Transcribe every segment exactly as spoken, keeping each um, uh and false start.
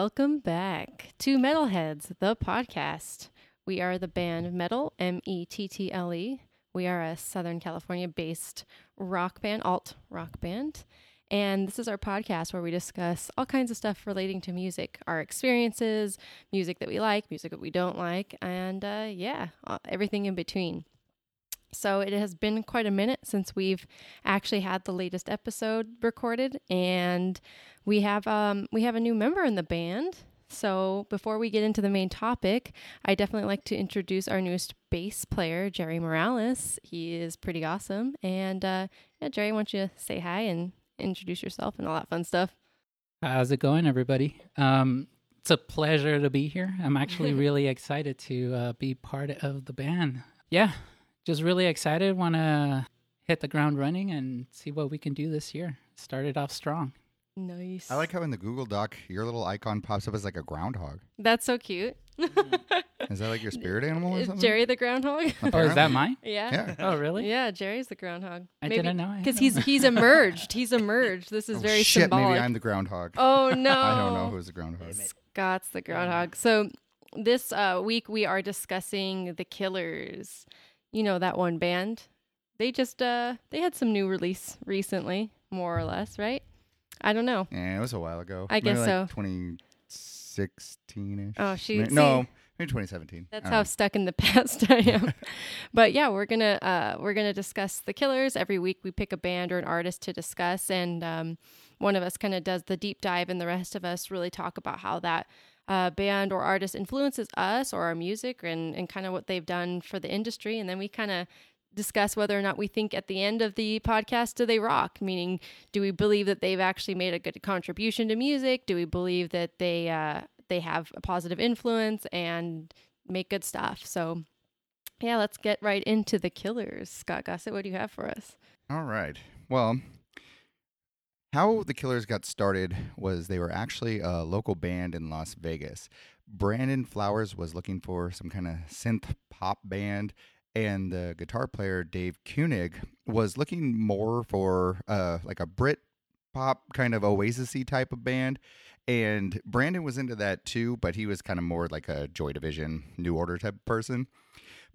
Welcome back to Metalheads, the podcast. We are the band Metal, M E T T L E. We are a Southern California-based rock band, alt rock band. And this is our podcast where we discuss all kinds of stuff relating to music, our experiences, music that we like, music that we don't like, and uh, yeah, everything in between. So it has been quite a minute since we've actually had the latest episode recorded, and we have um, we have a new member in the band. So before we get into the main topic, I definitely like to introduce our newest bass player, Jerry Morales. He is pretty awesome, and uh, yeah, Jerry, why don't you say hi and introduce yourself and all that fun stuff. How's it going, everybody? Um, it's a pleasure to be here. I'm actually really excited to uh, be part of the band. Yeah. Just really excited, want to hit the ground running and see what we can do this year. Started off strong. Nice. I like how in the Google Doc, your little icon pops up as like a groundhog. That's so cute. Is that like your spirit animal or something? Jerry the groundhog. Or is that mine? Yeah. yeah. Oh, really? Yeah, Jerry's the groundhog. I maybe, didn't know. Because he's he's emerged. He's emerged. This is oh, very shit, symbolic. Maybe I'm the groundhog. Oh, no. I don't know who's the groundhog. Scott's the groundhog. So this uh, week we are discussing The Killers. You know, that one band. They just, uh, they had some new release recently, more or less, right? I don't know. Yeah, it was a while ago. I maybe guess like so. twenty sixteen-ish. Oh, she... No, maybe twenty seventeen. That's how know. stuck in the past I am. But yeah, we're going to uh, we're gonna discuss The Killers. Every week we pick a band or an artist to discuss, and um, one of us kind of does the deep dive, and the rest of us really talk about how that Uh, band or artist influences us or our music, and, and kind of what they've done for the industry. And then we kind of discuss whether or not we think at the end of the podcast, do they rock? Meaning, do we believe that they've actually made a good contribution to music? Do we believe that they uh, they have a positive influence and make good stuff? So yeah, let's get right into The Killers. Scott Gossett, what do you have for us? All right. Well, how The Killers got started was they were actually a local band in Las Vegas. Brandon Flowers was looking for some kind of synth pop band, and the guitar player Dave Koenig was looking more for uh, like a Brit pop kind of Oasis-y type of band. And Brandon was into that too, but he was kind of more like a Joy Division, New Order type of person.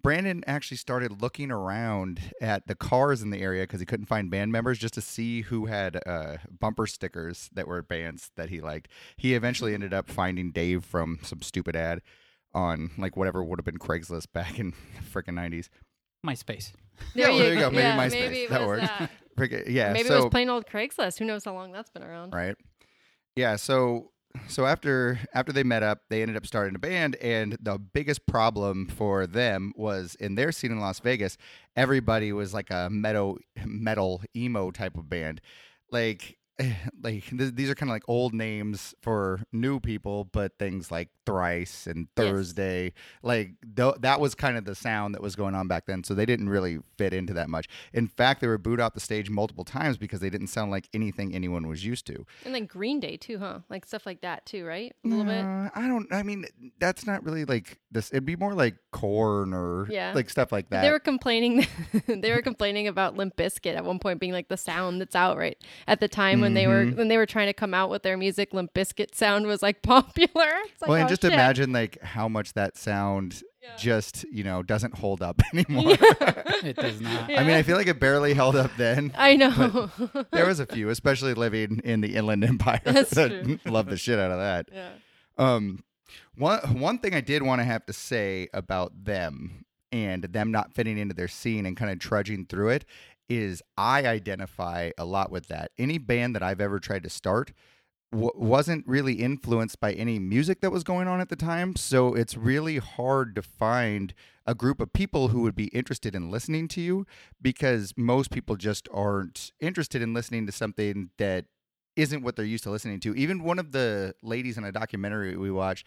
Brandon actually started looking around at the cars in the area because he couldn't find band members, just to see who had uh, bumper stickers that were bands that he liked. He eventually ended up finding Dave from some stupid ad on like whatever would have been Craigslist back in the frickin' nineties. MySpace. There, yeah, you, well, there you go. Maybe yeah, MySpace. Maybe that worked. That. Yeah, maybe so, it was plain old Craigslist. Who knows how long that's been around. Right. Yeah, so... So after after they met up, they ended up starting a band, and the biggest problem for them was in their scene in Las Vegas, everybody was like a metal, metal emo type of band. Like, like th- these are kind of like old names for new people, but things like Thrice and Thursday, yes. like th- that was kind of the sound that was going on back then. So they didn't really fit into that much. In fact, they were booed off the stage multiple times because they didn't sound like anything anyone was used to. And like Green Day too, huh? Like stuff like that too, right? A little uh, bit. I don't. I mean, that's not really like this. It'd be more like Korn or yeah. like stuff like that. They were complaining. they were complaining about Limp Bizkit at one point being like the sound that's out right at the time. Mm. When they were when they were trying to come out with their music, Limp Bizkit sound was like popular. It's like, well, and oh, just shit. Imagine like how much that sound yeah. just you know doesn't hold up anymore. Yeah. It does not. Yeah. I mean, I feel like it barely held up then. I know. There was a few, especially living in the Inland Empire. That's true. Loved the shit out of that. Yeah. Um, one one thing I did want to have to say about them and them not fitting into their scene and kind of trudging through it is I identify a lot with that. Any band that I've ever tried to start w- wasn't really influenced by any music that was going on at the time, so it's really hard to find a group of people who would be interested in listening to you, because most people just aren't interested in listening to something that isn't what they're used to listening to. Even one of the ladies in a documentary we watched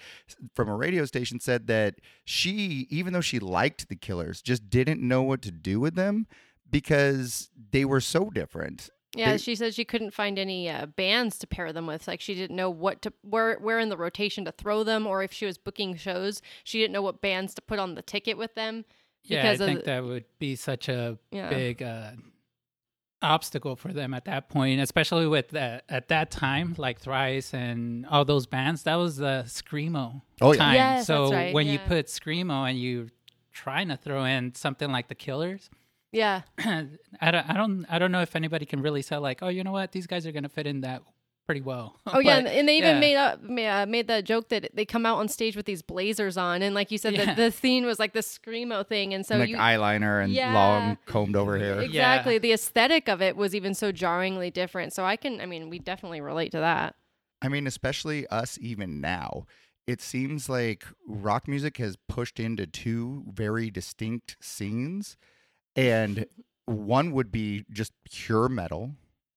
from a radio station said that she, even though she liked The Killers, just didn't know what to do with them, because they were so different. Yeah, they, she said she couldn't find any uh, bands to pair them with. Like, she didn't know what to where where in the rotation to throw them, or if she was booking shows, she didn't know what bands to put on the ticket with them. Yeah, I think that would be such a yeah. big uh, obstacle for them at that point, especially with uh, at that time, like Thrice and all those bands. That was the screamo oh, yeah. time. Yes, so that's right. when yeah. you put screamo and you're trying to throw in something like the Killers, yeah, I don't, I don't, I don't know if anybody can really say like, oh, you know what, these guys are gonna fit in that pretty well. Oh but, yeah, and they even yeah. made up uh, made that joke that they come out on stage with these blazers on, and like you said, yeah. the, the scene was like the screamo thing, and so and like you, eyeliner and yeah, long combed over hair. Exactly, yeah. the aesthetic of it was even so jarringly different. So I can, I mean, we definitely relate to that. I mean, especially us even now. It seems like rock music has pushed into two very distinct scenes, and one would be just pure metal.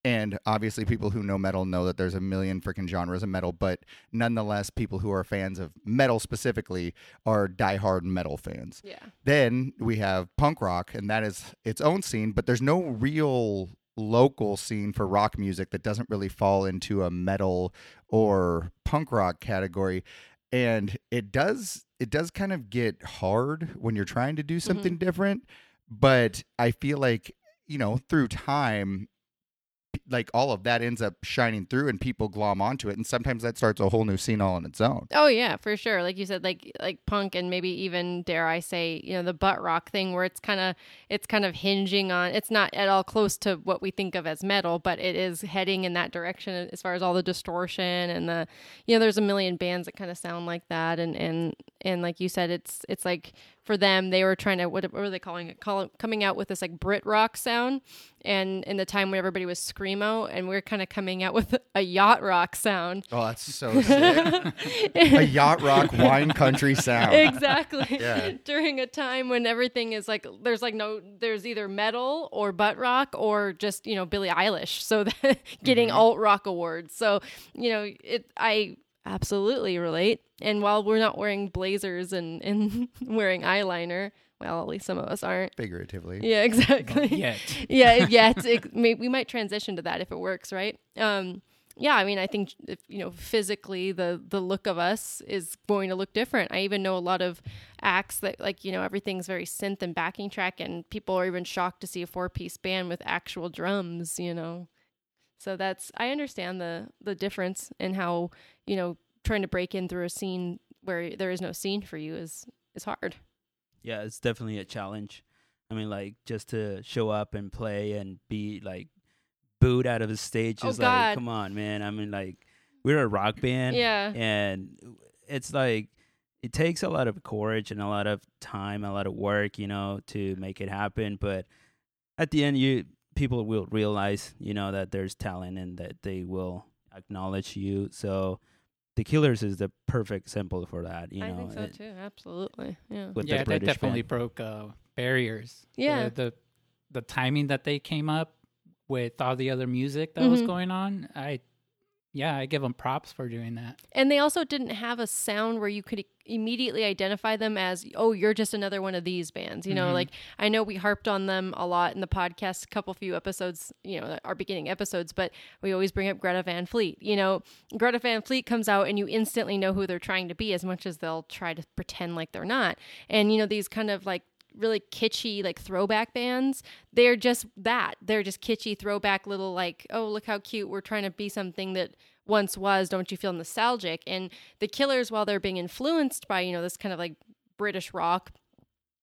And obviously people who know metal know that there's a million freaking genres of metal, but nonetheless, people who are fans of metal specifically are diehard metal fans. Yeah. Then we have punk rock, and that is its own scene, but there's no real local scene for rock music that doesn't really fall into a metal or punk rock category. And it does, it does kind of get hard when you're trying to do something mm-hmm. different, but I feel like, you know, through time, like all of that ends up shining through and people glom onto it. And sometimes that starts a whole new scene all on its own. Oh yeah, for sure. Like you said, like, like punk and maybe even, dare I say, you know, the butt rock thing where it's kind of, it's kind of hinging on, it's not at all close to what we think of as metal, but it is heading in that direction as far as all the distortion and the, you know, there's a million bands that kind of sound like that. And, and, and like you said, it's, it's like, for them, they were trying to, what, what were they calling it? Call, coming out with this like Brit rock sound. And in the time when everybody was screamo, and we we're kind of coming out with a yacht rock sound. Oh, that's so sick. A yacht rock wine country sound. Exactly. Yeah. During a time when everything is like, there's like no, there's either metal or butt rock or just, you know, Billie Eilish. So that, getting mm-hmm. alt rock awards. So, you know, it, I, absolutely relate. And while we're not wearing blazers and, and wearing eyeliner, well, at least some of us aren't. Figuratively. Yeah, exactly. Not yet. Yeah, yet. It, we might transition to that if it works, right? Um, yeah, I mean, I think, if, you know, physically the, the look of us is going to look different. I even know a lot of acts that, like, you know, everything's very synth and backing track, and people are even shocked to see a four-piece band with actual drums, you know. So that's, I understand the, the difference in how, you know, trying to break in through a scene where there is no scene for you is, is hard. Yeah, it's definitely a challenge. I mean, like, just to show up and play and be, like, booed out of the stage oh is God. Like, come on, man. I mean, like, we're a rock band. Yeah. And it's like, it takes a lot of courage and a lot of time, a lot of work, you know, to make it happen. But at the end, you... people will realize, you know, that there's talent and that they will acknowledge you. So The Killers is the perfect sample for that. You I know, think so it, too. Absolutely. Yeah. With yeah, the they British definitely band. Broke uh, barriers. Yeah. The, the the timing that they came up with all the other music that mm-hmm. was going on, I. Yeah, I give them props for doing that. And they also didn't have a sound where you could i- immediately identify them as, oh, you're just another one of these bands. You mm-hmm. know, like, I know we harped on them a lot in the podcast, a couple few episodes, you know, our beginning episodes, but we always bring up Greta Van Fleet. You know, Greta Van Fleet comes out and you instantly know who they're trying to be as much as they'll try to pretend like they're not. And, you know, these kind of like, really kitschy like throwback bands, they're just that they're just kitschy throwback little like, oh, look how cute, we're trying to be something that once was, don't you feel nostalgic? And The Killers, while they're being influenced by, you know, this kind of like British rock,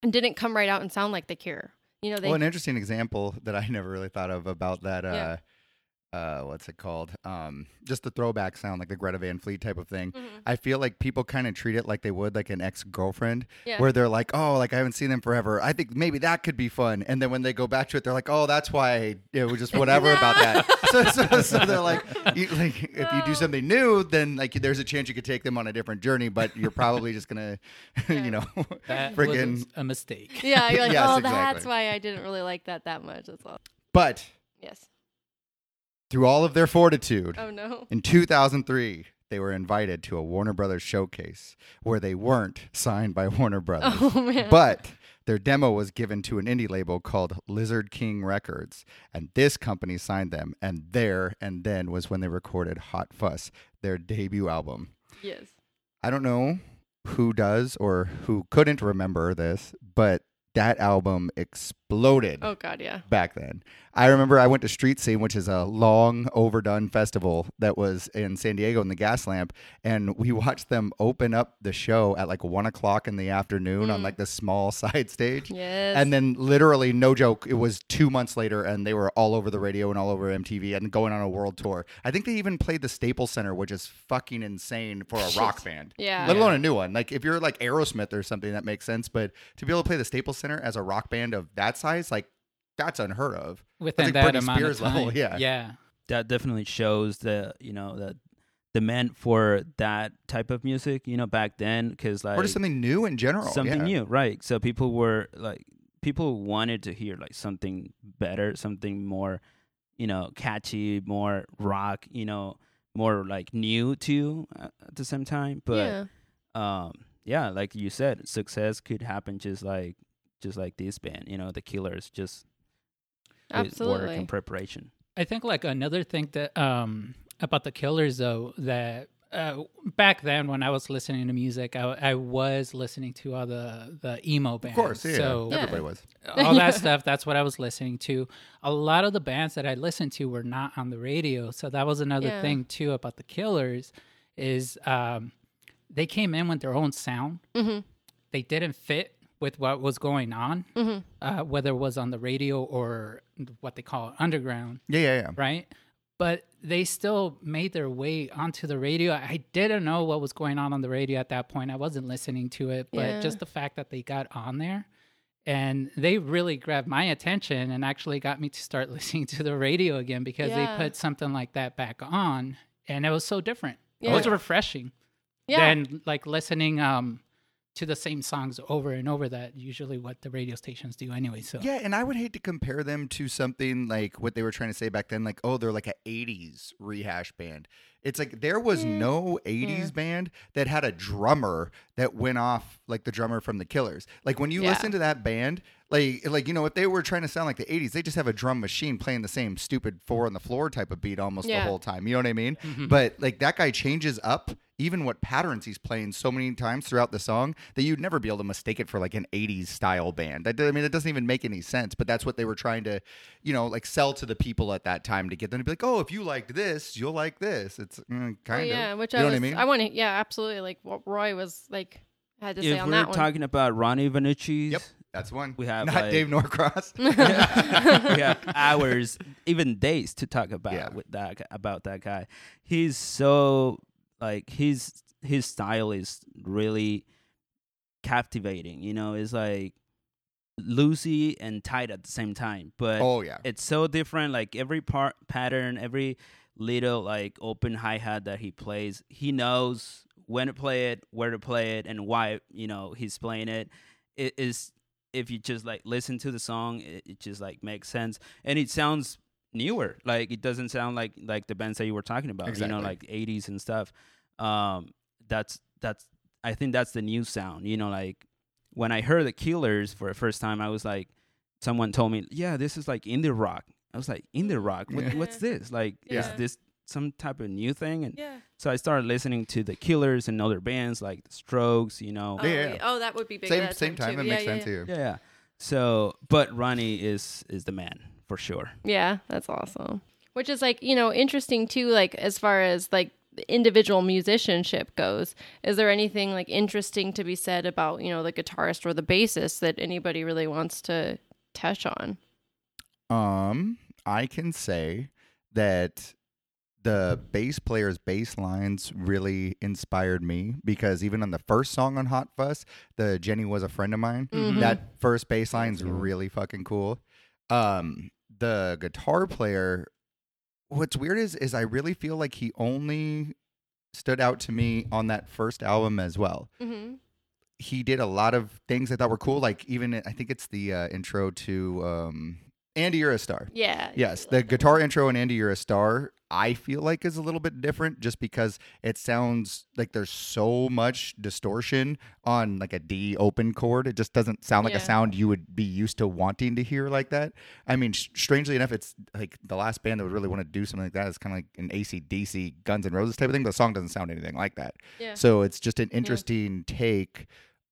and didn't come right out and sound like The Cure, you know. They well, an interesting example that I never really thought of about that uh yeah. uh what's it called um just the throwback sound, like the Greta Van Fleet type of thing. Mm-hmm. I feel like people kind of treat it like they would like an ex-girlfriend, yeah. where they're like, oh, like I haven't seen them forever, I think maybe that could be fun. And then when they go back to it, they're like, oh, that's why it was just whatever no. about that. So, so, so they're like, you, like if no. you do something new, then like there's a chance you could take them on a different journey, but you're probably just gonna, yeah. you know, that friggin' was a mistake. Yeah, you're like, yes, oh, exactly. That's why I didn't really like that that much. That's all. But yes, through all of their fortitude, oh no, in two thousand three. They were invited to a Warner Brothers showcase where they weren't signed by Warner Brothers. Oh, man. But their demo was given to an indie label called Lizard King Records, and this company signed them. And there and then was when they recorded Hot Fuss, their debut album. Yes. I don't know who does or who couldn't remember this, but that album exploded. exploded. Oh, God, yeah. Back then. I remember I went to Street Scene, which is a long overdone festival that was in San Diego in the Gas Lamp. And we watched them open up the show at like one o'clock in the afternoon mm. on like this small side stage. Yes. And then literally, no joke, it was two months later and they were all over the radio and all over M T V and going on a world tour. I think they even played the Staples Center, which is fucking insane for a rock band. Yeah. Let alone a new one. Like if you're like Aerosmith or something, that makes sense. But to be able to play the Staples Center as a rock band of that size, like that's unheard of. Within like that Britney amount Spears of time. Level, yeah. Yeah. That definitely shows the, you know, the demand for that type of music, you know, back then. Cause like, or just something new in general. Something yeah. new, right. So people were like, people wanted to hear like something better, something more, you know, catchy, more rock, you know, more like new too uh, at the same time. But yeah. um yeah, like you said, success could happen just like just like this band, you know, the Killers, just absolutely work and preparation. I think like another thing that um about the Killers though, that uh, back then when I was listening to music, I, I was listening to all the, the emo bands. Of course, yeah, so everybody yeah. was. All that stuff, that's what I was listening to. A lot of the bands that I listened to were not on the radio, so that was another yeah. thing too about the Killers is um, they came in with their own sound. Mm-hmm. They didn't fit with what was going on, mm-hmm. uh, whether it was on the radio or what they call underground. Yeah, yeah, yeah. Right? But they still made their way onto the radio. I didn't know what was going on on the radio at that point. I wasn't listening to it, but yeah. just the fact that they got on there and they really grabbed my attention and actually got me to start listening to the radio again because yeah. they put something like that back on and it was so different. Yeah. It was refreshing. Yeah. Than like listening um, to the same songs over and over, that usually what the radio stations do anyway. So yeah, and I would hate to compare them to something like what they were trying to say back then, like, oh, they're like an eighties rehash band. It's like there was mm. no eighties yeah. band that had a drummer that went off like the drummer from the Killers. Like when you yeah. listen to that band, like, like you know, if they were trying to sound like the eighties, they just have a drum machine playing the same stupid four on the floor type of beat almost yeah. the whole time. You know what I mean? Mm-hmm. But like that guy changes up even what patterns he's playing so many times throughout the song that you'd never be able to mistake it for like an eighties style band. I mean, it doesn't even make any sense, but that's what they were trying to, you know, like sell to the people at that time to get them to be like, oh, if you like this, you'll like this. It's mm, kind oh, yeah, of. Yeah, which you I, know was, what I mean. I want to. Yeah, absolutely. Like what Roy was like had to if say on that one. We're talking about Ronnie Vannucci's. Yep. That's one. We have not like, Dave Norcross. We have hours, even days, to talk about yeah. with that about that guy. He's so like his his style is really captivating. You know, it's like loosey and tight at the same time. But oh yeah, it's so different. Like every part pattern, every little like open hi hat that he plays, he knows when to play it, where to play it, and why. You know, he's playing it. It is. If you just like listen to the song, it, it just like makes sense, and it sounds newer. Like it doesn't sound like like the bands that you were talking about, exactly. you know, like eighties and stuff. Um, that's that's I think that's the new sound. You know, like when I heard the Killers for the first time, I was like, someone told me, yeah, this is like indie rock. I was like, indie rock? What, yeah. What's this? Like, yeah. is this some type of new thing? And yeah. so I started listening to the Killers and other bands like the Strokes, you know. Oh, yeah. oh that would be big. Same, that same time. It yeah, makes yeah, sense yeah. to you. Yeah, yeah. So, but Ronnie is is the man for sure. Yeah, that's awesome. Which is like, you know, interesting too. Like as far as like individual musicianship goes, is there anything like interesting to be said about, you know, the guitarist or the bassist that anybody really wants to touch on? Um, I can say that the bass player's bass lines really inspired me because even on the first song on Hot Fuss, the Jenny Was a Friend of Mine, mm-hmm. that first bass line's really fucking cool. Um, the guitar player, what's weird is, is I really feel like he only stood out to me on that first album as well. Mm-hmm. He did a lot of things I thought were cool. Like even, I think it's the uh, intro to... Um, Andy, You're a Star. Yeah. Yes. The guitar intro in Andy, You're a Star, I feel like is a little bit different just because it sounds like there's so much distortion on like a D open chord. It just doesn't sound like yeah. a sound you would be used to wanting to hear like that. I mean, sh- strangely enough, it's like the last band that would really want to do something like that is kind of like an A C D C Guns N' Roses type of thing. The song doesn't sound anything like that. Yeah. So it's just an interesting yeah. take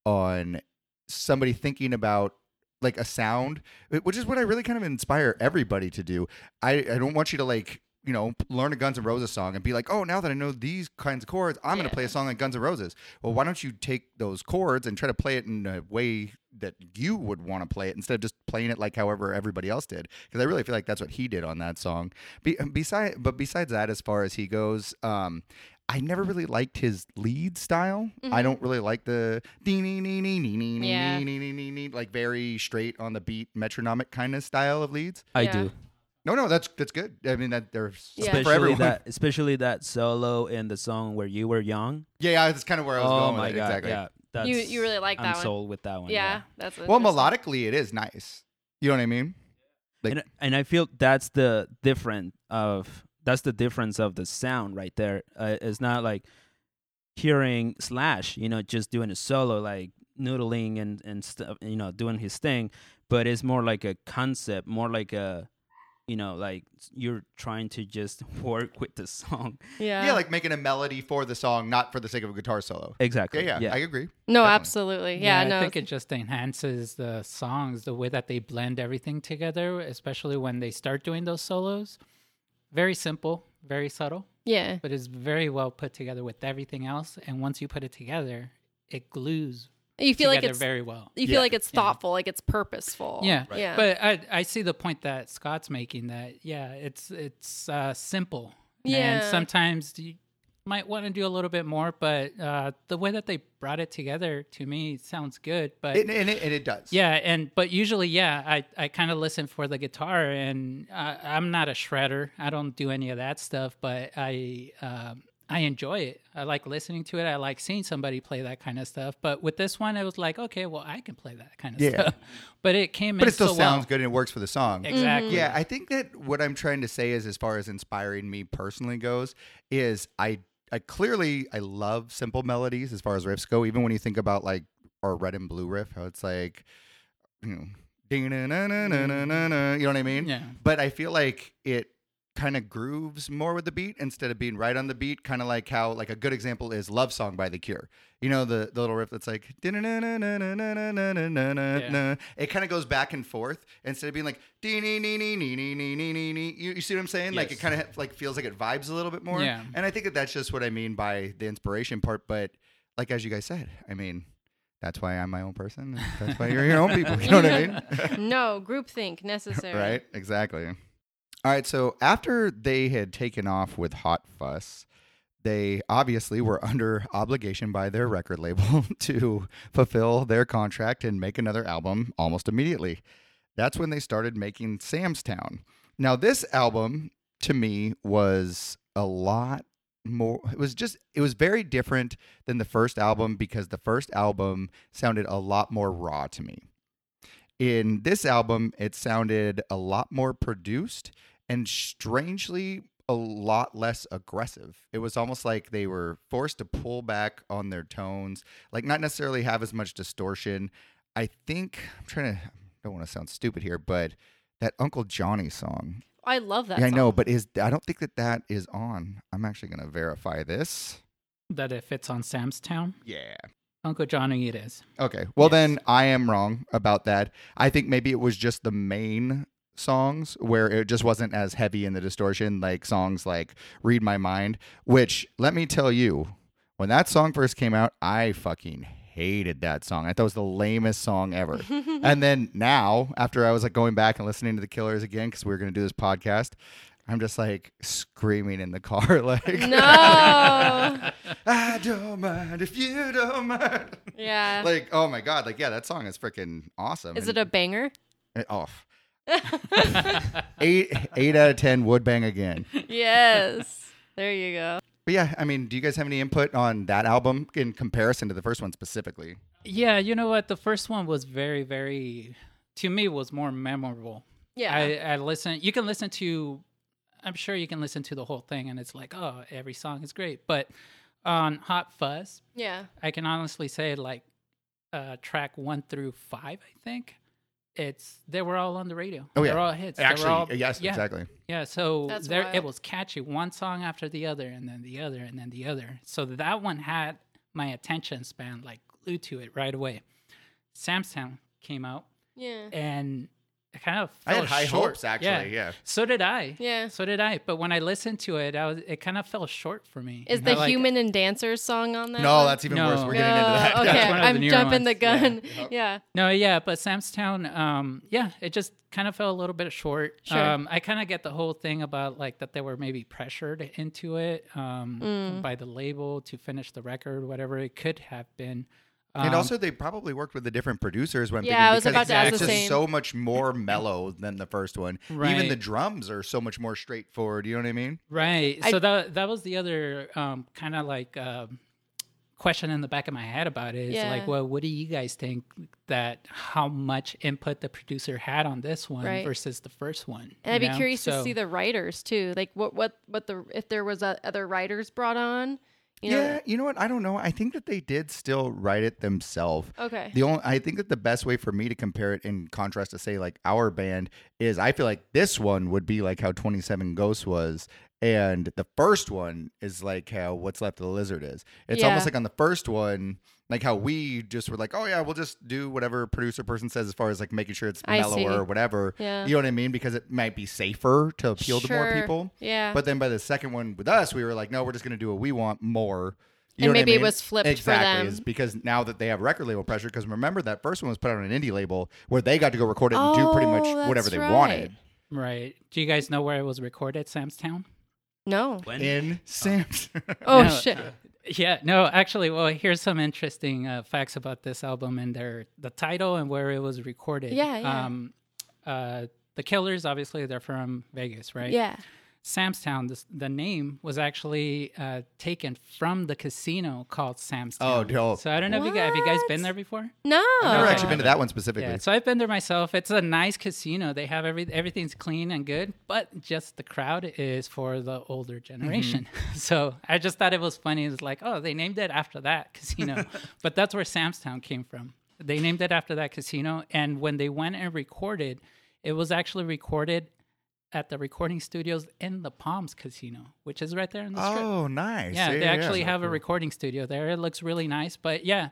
on somebody thinking about like a sound, which is what I really kind of inspire everybody to do. I, I don't want you to like, you know, learn a Guns N' Roses song and be like, oh, now that I know these kinds of chords, I'm yeah. going to play a song like Guns N' Roses. Well, why don't you take those chords and try to play it in a way that you would want to play it instead of just playing it like however everybody else did? Because I really feel like that's what he did on that song. Be- beside, but besides that, as far as he goes, um, I never really liked his lead style. Mm-hmm. I don't really like the yeah. like very straight on the beat metronomic kind of style of leads. I yeah. do. No, no, that's that's good. I mean, that there's yeah. especially for everyone. That, especially that solo in the song Where You Were Young. Yeah, yeah, that's kind of where I was oh going my with it. God, exactly. Yeah, that's, you you really like that I'm one. I'm sold with that one. Yeah, yeah. that's well, melodically it is nice. You know what I mean? Like, and and I feel that's the different of. That's the difference of the sound right there. Uh, it's not like hearing Slash, you know, just doing a solo, like noodling and, and stuff, you know, doing his thing. But it's more like a concept, more like a, you know, like you're trying to just work with the song. Yeah. Yeah, like making a melody for the song, not for the sake of a guitar solo. Exactly. Yeah, yeah, yeah. I agree. No, definitely. Absolutely. Yeah, yeah no. I think it just enhances the songs, the way that they blend everything together, especially when they start doing those solos. Very simple, very subtle. Yeah. But it's very well put together with everything else. And once you put it together, it glues you feel together like it's, very well. You yeah. feel like it's thoughtful, yeah. like it's purposeful. Yeah. Right. yeah. But I I see the point that Scott's making that, yeah, it's it's uh, simple. Yeah. And sometimes you might want to do a little bit more, but uh, the way that they brought it together to me sounds good. But it, and, it, and it does. Yeah. And but usually, yeah, I, I kind of listen for the guitar, and I, I'm not a shredder. I don't do any of that stuff, but I um, I enjoy it. I like listening to it. I like seeing somebody play that kind of stuff. But with this one, I was like, okay, well, I can play that kind of yeah. stuff. But it came. But in it still so sounds well. Good, and it works for the song. Exactly. Mm-hmm. Yeah. I think that what I'm trying to say is, as far as inspiring me personally goes, is I. I clearly, I love simple melodies as far as riffs go. Even when you think about like our Red and Blue riff, how it's like, you know, ding na na na na na na na. You know what I mean? Yeah. But I feel like it kind of grooves more with the beat instead of being right on the beat. Kind of like how, like a good example is "Love Song" by The Cure. You know, the, the little riff that's like, na na na na na na na na na na. It kind of goes back and forth instead of being like, dee nee nee nee nee nee nee nee nee. You see what I'm saying? Yes. Like it kind of like feels like it vibes a little bit more. Yeah. And I think that that's just what I mean by the inspiration part. But like as you guys said, I mean, that's why I'm my own person. That's why you're your own people. You know what I mean? No, groupthink necessary. Right? Exactly. All right. So after they had taken off with Hot Fuss, they obviously were under obligation by their record label to fulfill their contract and make another album almost immediately. That's when they started making Sam's Town. Now, this album, to me, was a lot more... It was just... It was very different than the first album because the first album sounded a lot more raw to me. In this album, it sounded a lot more produced and strangely... a lot less aggressive. It was almost like they were forced to pull back on their tones, like not necessarily have as much distortion. I think I'm trying to, I don't want to sound stupid here, but that Uncle Johnny song. I love that. Yeah, song. I know, but is I don't think that that is on. I'm actually going to verify this. That if it's on Sam's Town? Yeah. Uncle Johnny it is. Okay. Well, yes. Then I am wrong about that. I think maybe it was just the main songs where it just wasn't as heavy in the distortion, like songs like Read My Mind, which let me tell you, when that song first came out, I fucking hated that song. I thought it was the lamest song ever. And then now, after I was like going back and listening to The Killers again, because we were going to do this podcast, I'm just like screaming in the car, like, no, I don't mind if you don't mind. Yeah. Like, oh my God. Like, yeah, that song is freaking awesome. Is and it a banger? It, oh, eight eight out of ten would bang again. Yes, there you go. But yeah, I mean, do you guys have any input on that album in comparison to the first one specifically? Yeah, you know what, the first one was very, very, to me, was more memorable. Yeah, I, I listen. You can listen to, I'm sure you can listen to the whole thing, and it's like, oh, every song is great. But on Hot Fuss, yeah, I can honestly say like uh, track one through five, I think. It's they were all on the radio. Oh, yeah. They're all hits. Actually, they were all, yes, yeah. exactly. Yeah, so there, it was catchy. One song after the other, and then the other, and then the other. So that one had my attention span like glued to it right away. Sam's Town came out. Yeah. And I kind of fell I had high short. hopes, actually. Yeah. yeah. So did I. Yeah. So did I. But when I listened to it, I was it kind of fell short for me. Is the like, Human and Dancers song on that? No, one? that's even no. worse. We're getting no. into that. Okay, that's one of I'm the jumping ones. the gun. Yeah. Yep. yeah. No, yeah, but Sam's Town, um, yeah, it just kind of fell a little bit short. Sure. Um, I kind of get the whole thing about like that they were maybe pressured into it um, mm. by the label to finish the record, whatever it could have been. And also, they probably worked with the different producers when yeah, I was about to ask the same. It's just so much more mellow than the first one. Right. Even the drums are so much more straightforward. You know what I mean? Right. I, so that that was the other um, kind of like uh, question in the back of my head about it. Is yeah. like, well, what do you guys think that how much input the producer had on this one right. versus the first one? And I'd be know? curious so, to see the writers too. Like, what what what the if there was a, other writers brought on. You know? Yeah, you know what? I don't know. I think that they did still write it themselves. Okay. The only I think that the best way for me to compare it in contrast to say like our band is I feel like this one would be like how twenty-seven Ghosts was, and the first one is like how What's Left of the Lizard is. It's yeah. almost like on the first one, like how we just were like, oh yeah, we'll just do whatever producer person says as far as like making sure it's mellower or whatever. Yeah. You know what I mean? Because it might be safer to appeal sure. to more people. Yeah. But then by the second one with us, we were like, no, we're just going to do what we want more. You and know maybe what I mean? It was flipped exactly. for them. It's because now that they have record label pressure, because remember that first one was put on an indie label where they got to go record it oh, and do pretty much whatever they right. wanted. Right. Do you guys know where it was recorded, Sam's Town? No. When? In Sam's. Oh, no, shit. Uh, Yeah, no, actually, well, here's some interesting uh, facts about this album and their the title and where it was recorded. Yeah, yeah. Um, uh, the Killers, obviously, they're from Vegas, right? Yeah. Sam's Town, this, the name was actually uh, taken from the casino called Sam's Town. Oh, dope. So I don't know what? if you guys, have you guys been there before? No. I've never no. actually been to that one specifically. Yeah, so I've been there myself. It's a nice casino. They have every everything's clean and good, but just the crowd is for the older generation. Mm-hmm. So I just thought it was funny. It was like, oh, they named it after that casino. But that's where Sam's Town came from. They named it after that casino. And when they went and recorded, it was actually recorded at the recording studios in the Palms Casino, which is right there in the strip. Oh, nice. Yeah, yeah they yeah, actually have cool. a recording studio there. It looks really nice. But yeah,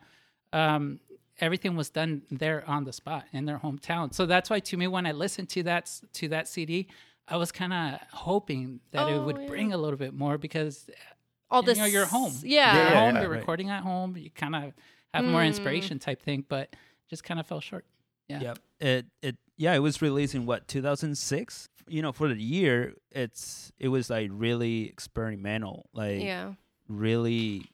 um, everything was done there on the spot in their hometown. So that's why to me, when I listened to that to that C D, I was kind of hoping that oh, it would yeah. bring a little bit more because all you this, know, you're home. Yeah. You're, yeah, home, yeah, you're right. recording at home. You kind of have mm. more inspiration type thing, but just kind of fell short. Yeah. Yep. It, it, yeah, it was released in what, two thousand six? You know, for the year, it's it was like really experimental, like yeah. really,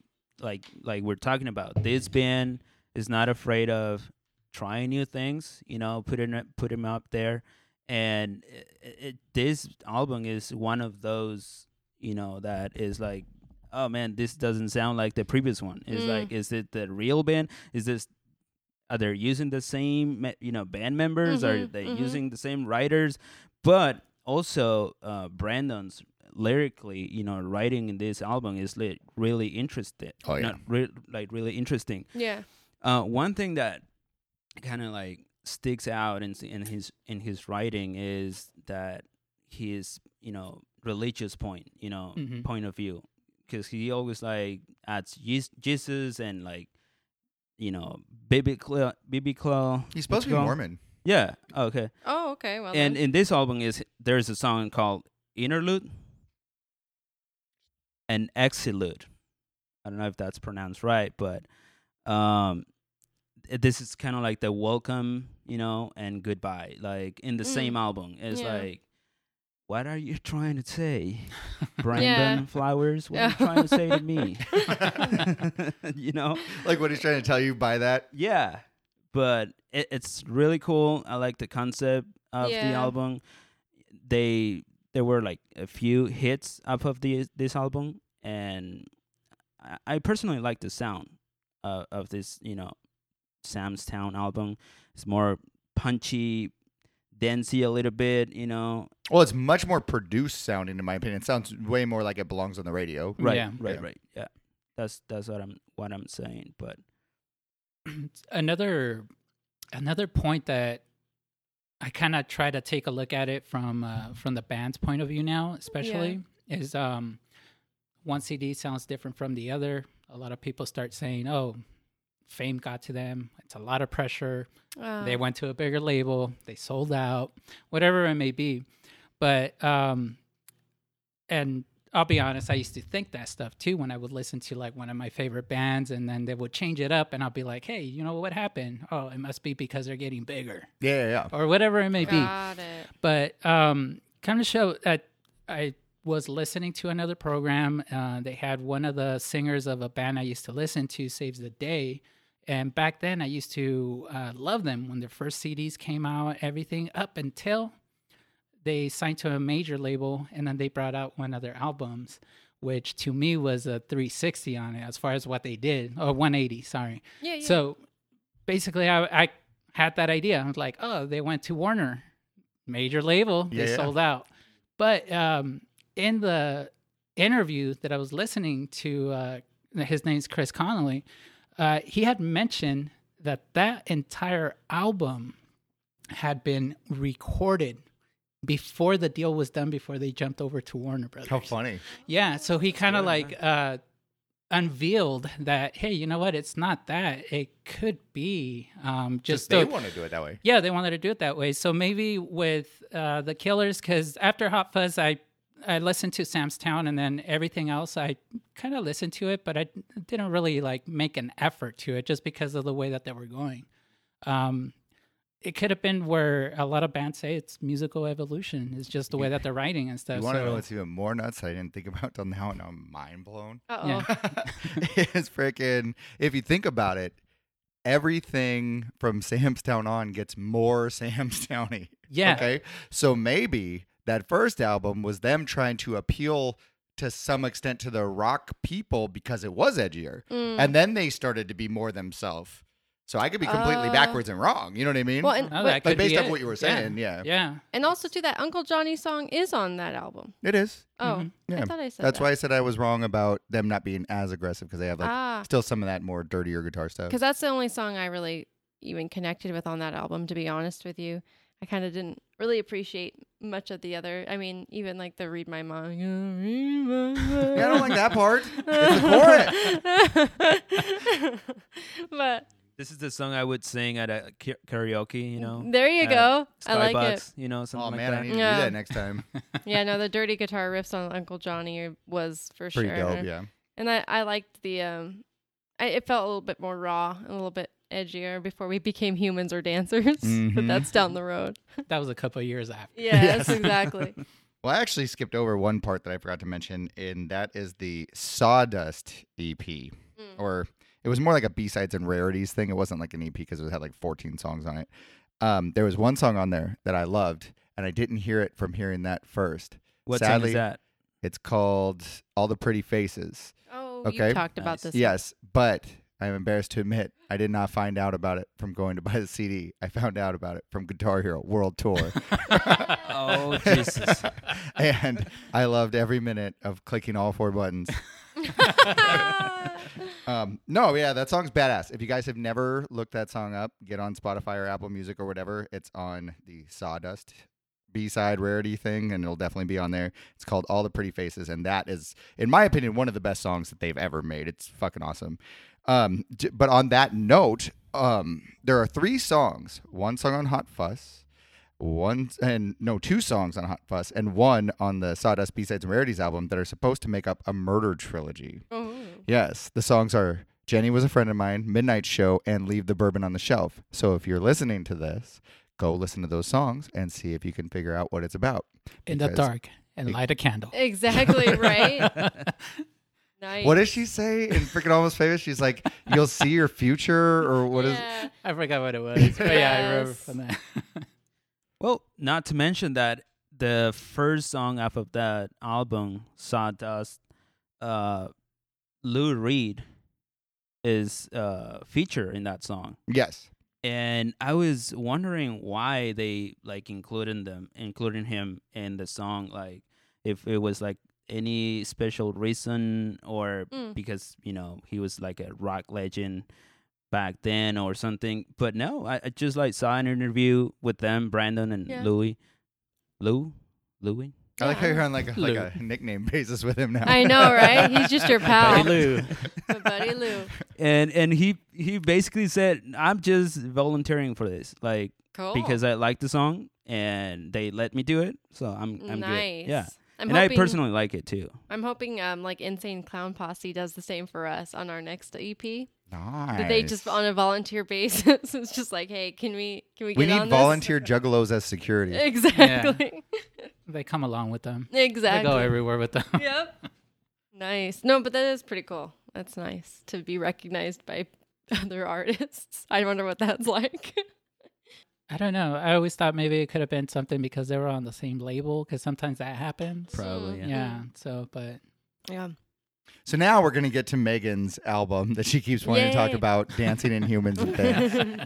like like we're talking about. This band is not afraid of trying new things. You know, putting put them up there, and it, it, this album is one of those. You know, that is like, oh man, this doesn't sound like the previous one. It's mm. like, is it the real band? Is this? Are they using the same you know band members? Mm-hmm, are they mm-hmm. using the same writers? But also, uh, Brandon's lyrically, you know, writing in this album is li- really interesting. Oh yeah, Not re- like really interesting. Yeah. Uh, one thing that kind of like sticks out in in his in his writing is that his you know religious point you know mm-hmm. point of view, because he always like adds Jesus and like you know biblical biblical. He's supposed to be Mormon. Yeah. Oh, okay. Oh, okay. Well, and then. In this album is there's a song called Interlude and Exilude. I don't know if that's pronounced right, but um, this is kind of like the welcome, you know, and goodbye, like in the mm. same album. It's yeah. like, what are you trying to say, Brandon yeah. Flowers? What yeah. are you trying to say to me? You know, like what he's trying to tell you by that. Yeah. But it, it's really cool. I like the concept of yeah. the album. They there were like a few hits off of the, this album, and I, I personally like the sound uh, of this. You know, Sam's Town album. It's more punchy, dancey a little bit. You know. Well, it's much more produced sounding, in my opinion. It sounds way more like it belongs on the radio. Right. Yeah. Right. Yeah. Right. Yeah. That's that's what I'm what I'm saying, but. Another another point that I kind of try to take a look at it from uh, from the band's point of view now, especially, yeah. is um, one C D sounds different from the other. A lot of people start saying, oh, fame got to them. It's a lot of pressure. Uh. They went to a bigger label. They sold out, whatever it may be. But, um, and I'll be honest, I used to think that stuff too when I would listen to like one of my favorite bands, and then they would change it up and I'll be like, hey, you know what happened? Oh, it must be because they're getting bigger. Yeah, yeah. Or whatever it may got be. It. But um, kind of show that I was listening to another program. Uh, they had one of the singers of a band I used to listen to, Saves the Day. And back then I used to uh, love them when their first C Ds came out, everything up until they signed to a major label, and then they brought out one of their albums, which to me was a three sixty on it as far as what they did. Oh, one eighty, sorry. Yeah, yeah. So basically I, I had that idea. I was like, oh, they went to Warner, major label, yeah, they sold out. But um, in the interview that I was listening to, uh, his name's Chris Connolly, uh, he had mentioned that that entire album had been recorded before the deal was done, before they jumped over to Warner Brothers. How funny. Yeah, so he kind of like uh, unveiled that, hey, you know what? It's not that. It could be um, just... just they want to do it that way. Yeah, they wanted to do it that way. So maybe with uh, The Killers, because after Hot Fuss, I, I listened to Sam's Town, and then everything else, I kind of listened to it, but I didn't really like make an effort to it just because of the way that they were going. Um It could have been where a lot of bands say it's musical evolution. It's just the way that they're writing and stuff. You want so. to know what's even more nuts? I didn't think about till now, and I'm mind blown. Uh oh. Yeah. It's freaking, if you think about it, everything from Sam's Town on gets more Sam's Towny. Yeah. Okay. So maybe that first album was them trying to appeal to some extent to the rock people because it was edgier. Mm. And then they started to be more themselves. So I could be completely uh, backwards and wrong. You know what I mean? Well, and, no, that but, could like based be off it. What you were saying, yeah. yeah. Yeah. And also, too, that Uncle Johnny song is on that album. It is. Oh, mm-hmm. yeah. I thought I said That's that. why I said I was wrong about them not being as aggressive, because they have like ah. still some of that more dirtier guitar stuff. Because that's the only song I really even connected with on that album, to be honest with you. I kind of didn't really appreciate much of the other. I mean, even like the Read My Mind. Yeah, I don't like that part. It's a chorus. But... this is the song I would sing at a karaoke, you know. There you go. Starbucks, I like it. You know, something oh, man, like that. Oh, man, I need to yeah. do that next time. Yeah, no, the dirty guitar riffs on Uncle Johnny was for Pretty sure. Pretty dope, and yeah. And I, I liked the, um, I, it felt a little bit more raw, a little bit edgier before we became humans or dancers. Mm-hmm. But that's down the road. That was a couple of years after. Yeah, yes. That's exactly. Well, I actually skipped over one part that I forgot to mention, and that is the Sawdust E P, mm. or... it was more like a B-sides and rarities thing. It wasn't like an E P because it had like fourteen songs on it. Um, there was one song on there that I loved, and I didn't hear it from hearing that first. What Sadly, song is that? It's called All the Pretty Faces. Oh, okay? You talked nice. about this. Yes, but I'm embarrassed to admit I did not find out about it from going to buy the C D. I found out about it from Guitar Hero World Tour. Oh, Jesus. And I loved every minute of clicking all four buttons. um, no, yeah, that song's badass. If you guys have never looked that song up, get on Spotify or Apple Music or whatever. It's on the Sawdust B-side rarity thing, and it'll definitely be on there. It's called All the Pretty Faces, and that is, in my opinion, one of the best songs that they've ever made. It's fucking awesome. Um, d- but on that note, um, there are three songs. One song on Hot Fuss, one and no, two songs on Hot Fuss, and one on the Sawdust B-sides and rarities album that are supposed to make up a murder trilogy. Oh. Yes, the songs are Jenny Was a Friend of Mine, Midnight Show, and Leave the Bourbon on the Shelf. So if you're listening to this, go listen to those songs and see if you can figure out what it's about. In the dark and it, light a candle. Exactly, right? Nice. What does she say in freaking Almost Famous? She's like, you'll see your future, or what yeah. is... I forgot what it was, but yes. yeah, I remember from that. Well, not to mention that the first song off of that album, Sawdust, uh, Lou Reed is uh, featured in that song. Yes. And I was wondering why they like included them, including him in the song, like if it was like any special reason or mm. because, you know, he was like a rock legend back then or something. But no, I, I just like saw an interview with them, Brandon and yeah. Louie. Lou? Louie? I like how you're on like a, like a nickname basis with him now. I know, right? He's just your pal, Buddy Lou. Buddy Lou. And and he he basically said, "I'm just volunteering for this, like, cool. because I like the song and they let me do it, so I'm I'm nice. good." Yeah, I'm and hoping, I personally like it too. I'm hoping um like Insane Clown Posse does the same for us on our next E P. Nice. But they just on a volunteer basis. It's just like, hey, can we can we, we get on this? We need volunteer juggalos as security. Exactly. Yeah. They come along with them. Exactly. They go everywhere with them. Yep. Nice. No, but that is pretty cool. That's nice to be recognized by other artists. I wonder what that's like. I don't know. I always thought maybe it could have been something because they were on the same label, because sometimes that happens. Probably. Yeah. yeah. So, but. Yeah. So now we're going to get to Megan's album that she keeps wanting Yay. to talk about, Dancing in Humans and Things.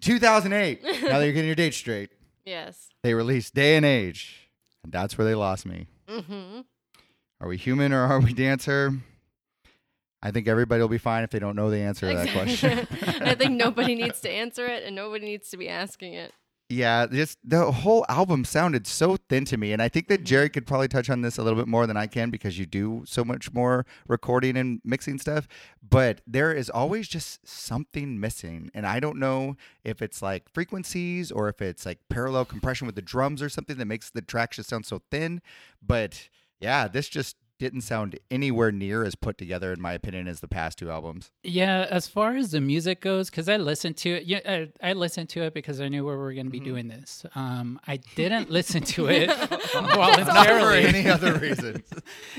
two thousand eight, now that you're getting your date straight. Yes. They released Day and Age, and that's where they lost me. Mm-hmm. Are we human or are we dancer? I think everybody will be fine if they don't know the answer exactly. to that question. I think nobody needs to answer it, and nobody needs to be asking it. Yeah, just the whole album sounded so thin to me. And I think that Jerry could probably touch on this a little bit more than I can, because you do so much more recording and mixing stuff. But there is always just something missing. And I don't know if it's like frequencies or if it's like parallel compression with the drums or something that makes the tracks just sound so thin. But yeah, this just didn't sound anywhere near as put together, in my opinion, as the past two albums. Yeah, as far as the music goes, because I listened to it, yeah, I, I listened to it because I knew where we were going to be mm-hmm. doing this. Um, I didn't listen to it voluntarily for any other reason.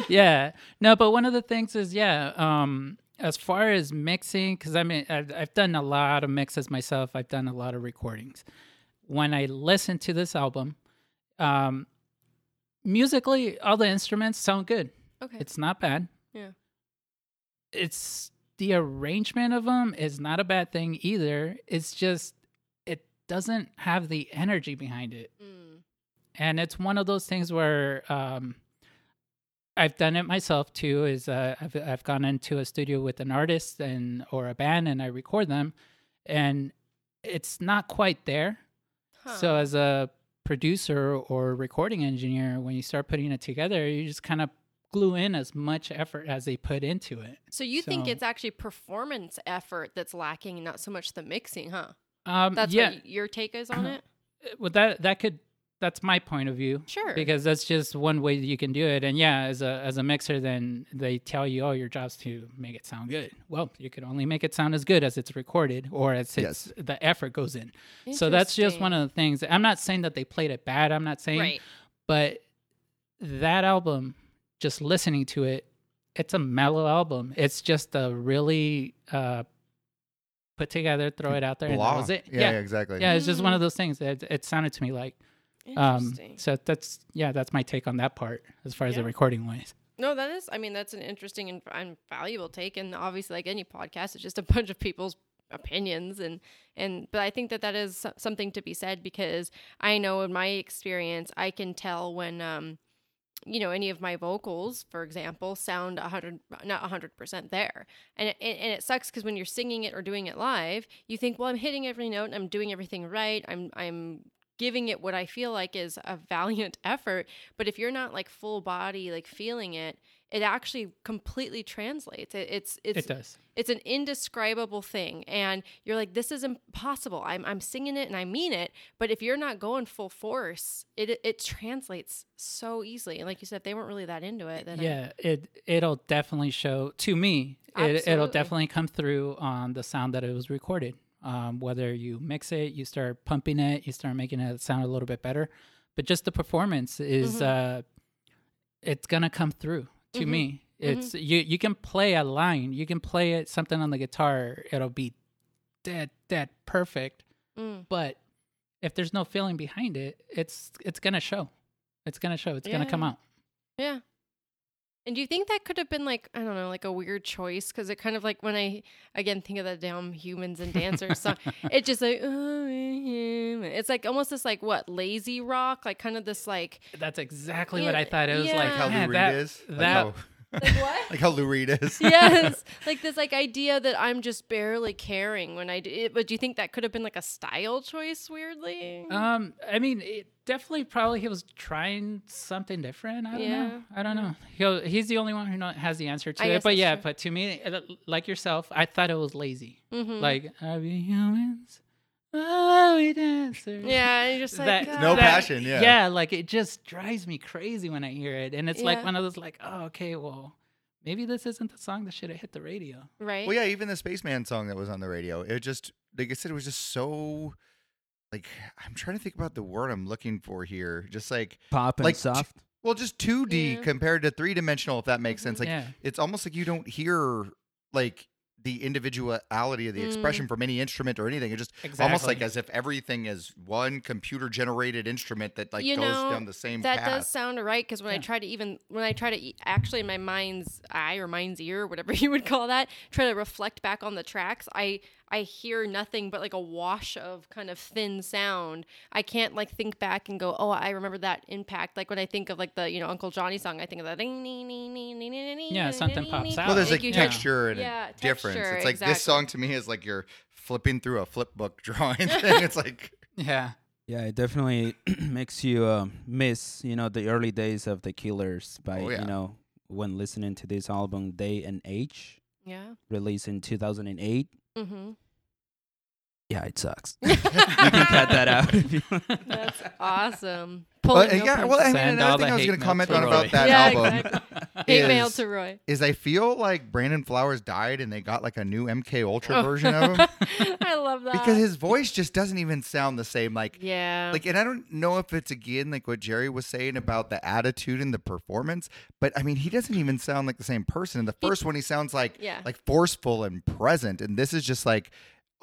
Yeah, no, but one of the things is, yeah, um, as far as mixing, because I mean, I've, I've done a lot of mixes myself. I've done a lot of recordings. When I listened to this album, um, musically, all the instruments sound good. Okay. It's not bad. Yeah. It's the arrangement of them is not a bad thing either. It's just, it doesn't have the energy behind it. Mm. And it's one of those things where um, I've done it myself too, is uh, I've, I've gone into a studio with an artist and or a band and I record them, and it's not quite there. Huh. So as a producer or recording engineer, when you start putting it together, you just kind of glue in as much effort as they put into it. So you so, think it's actually performance effort that's lacking, not so much the mixing, huh? Um, that's yeah. what your take is on uh, it? Well, that that could, that's my point of view. Sure. Because that's just one way that you can do it. And yeah, as a as a mixer, then they tell you, oh, your job's to make it sound good. Well, you can only make it sound as good as it's recorded or as yes. it's, the effort goes in. So that's just one of the things. I'm not saying that they played it bad. I'm not saying. Right. But that album, just listening to it, it's a mellow album. It's just a really uh, put together, throw it out there, blah. And that was it. Yeah, yeah. yeah exactly. Yeah, it's just mm-hmm. one of those things that it sounded to me like. Interesting. Um, so that's, yeah, that's my take on that part as far as yeah. the recording wise. No, that is, I mean, that's an interesting and, and valuable take. And obviously, like any podcast, it's just a bunch of people's opinions. And, and but I think that that is something to be said, because I know in my experience, I can tell when... Um, you know, any of my vocals, for example, sound one hundred, not one hundred percent there. And it, and it sucks, because when you're singing it or doing it live, you think, well, I'm hitting every note and I'm doing everything right. I'm I'm giving it what I feel like is a valiant effort. But if you're not like full body, like feeling it, it actually completely translates. It, it's, it's, it does. It's an indescribable thing. And you're like, this is impossible. I'm I'm singing it and I mean it. But if you're not going full force, it it, it translates so easily. And like you said, if they weren't really that into it, then yeah, I, it, it'll definitely show to me. It, it'll definitely come through on the sound that it was recorded. Um, whether you mix it, you start pumping it, you start making it sound a little bit better. But just the performance is, mm-hmm. uh, it's going to come through. To mm-hmm. me, it's mm-hmm. you. You can play a line. You can play it something on the guitar. It'll be dead, dead perfect. Mm. But if there's no feeling behind it, it's it's gonna show. It's gonna show. It's yeah. gonna come out. Yeah. And do you think that could have been like, I don't know, like a weird choice? Because it kind of like when I, again, think of that damn Humans and Dancers song, it just like, oh, it's like almost this like, what, lazy rock? Like kind of this like. That's exactly yeah, what I thought. It was yeah. like how Lou Reed is. That, like how- Like what? Like how Lou Reed is. Yes. Like this like idea that I'm just barely caring when I do it. But do you think that could have been like a style choice, weirdly? Um, I mean, it definitely probably he was trying something different. I don't yeah. know. I don't know. He'll, he's the only one who not, has the answer to I it. But yeah, true. But to me, like yourself, I thought it was lazy. Mm-hmm. Like, are we humans? Oh, we dancers. Yeah, you're just like that, God. No that, passion. Yeah, yeah, like it just drives me crazy when I hear it, and it's yeah. like one of those like, oh, okay, well, maybe this isn't the song that should have hit the radio, right? Well, yeah, even the Spaceman song that was on the radio, it just, like I said, it was just so like I'm trying to think about the word I'm looking for here, just like pop and like, soft. T- well, just two D yeah. compared to three dimensional, if that makes mm-hmm. sense. Like yeah. it's almost like you don't hear like the individuality of the mm. expression from any instrument or anything. It's just exactly. almost like as if everything is one computer generated instrument that like you goes know, down the same that path. That does sound right. Cause when yeah. I try to even, when I try to e- actually in my mind's eye or mind's ear, whatever you would call that, try to reflect back on the tracks. I, I hear nothing but like a wash of kind of thin sound. I can't like think back and go, oh, I remember that impact. Like when I think of like the, you know, Uncle Johnny song, I think of that. Yeah, something pops out. Well, there's like, like texture and yeah, a difference. Texture, it's like exactly. This song to me is like you're flipping through a flip book drawing thing. It's like. Yeah. Yeah, it definitely makes you um, miss, you know, the early days of The Killers by, oh, yeah. you know, when listening to this album, Day and Age. Yeah. Released in two thousand eight. Mm-hmm. Yeah, it sucks. You can cut that out. That's awesome. Well, no yeah, well, I mean, another thing I was going to comment on about that yeah, album exactly. hate is, mail to Roy. Is I feel like Brandon Flowers died and they got like a new M K Ultra oh. version of him. I love that. Because his voice just doesn't even sound the same. Like, yeah. Like, and I don't know if it's again like what Jerry was saying about the attitude and the performance, but I mean, he doesn't even sound like the same person. In the first one, he sounds like yeah. like forceful and present. And this is just like,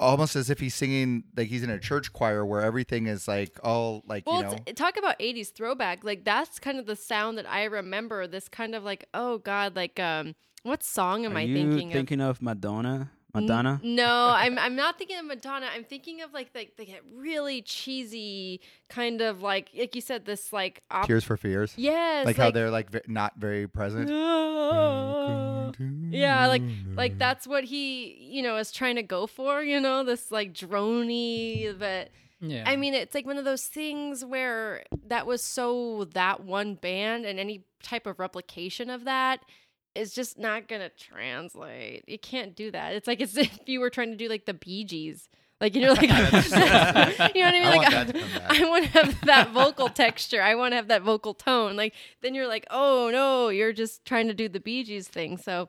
almost as if he's singing like he's in a church choir where everything is like all like, well, you know. Talk about eighties throwback. Like that's kind of the sound that I remember. This kind of like, oh God, like um, what song am Are I you thinking, thinking of? Thinking of Madonna? Madonna? N- no, I'm I'm not thinking of Madonna. I'm thinking of like like the really cheesy kind of like like you said this like op- Tears for Fears. Yes, like, like how they're like v- not very present. No. Yeah, like like that's what he you know is trying to go for. You know this like drony, but yeah. I mean it's like one of those things where that was so that one band and any type of replication of that. It's just not going to translate. You can't do that. It's like as if you were trying to do like the Bee Gees. Like, you know, like, you know what I mean? I like, want I, I want to have that vocal texture. I want to have that vocal tone. Like, then you're like, oh no, you're just trying to do the Bee Gees thing. So,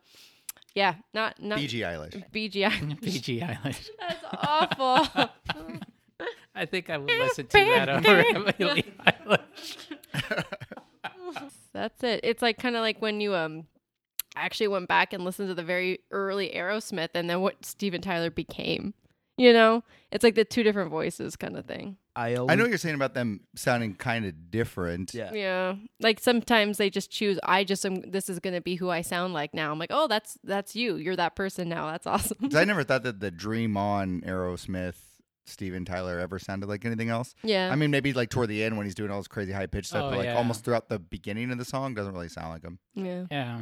yeah, not, not. B G Eilish. B G Eilish. B G Eilish. That's awful. I think I would listen to that over Billie Eilish. That's it. It's like kind of like when you, um, I actually went back and listened to the very early Aerosmith and then what Steven Tyler became. You know? It's like the two different voices kind of thing. I, always- I know what you're saying about them sounding kind of different. Yeah. Yeah. Like sometimes they just choose, I just am, this is going to be who I sound like now. I'm like, oh, that's that's you. You're that person now. That's awesome. I never thought that the Dream On Aerosmith Steven Tyler ever sounded like anything else. Yeah. I mean, maybe like toward the end when he's doing all this crazy high-pitched stuff, oh, but like yeah. almost throughout the beginning of the song, doesn't really sound like him. Yeah. Yeah.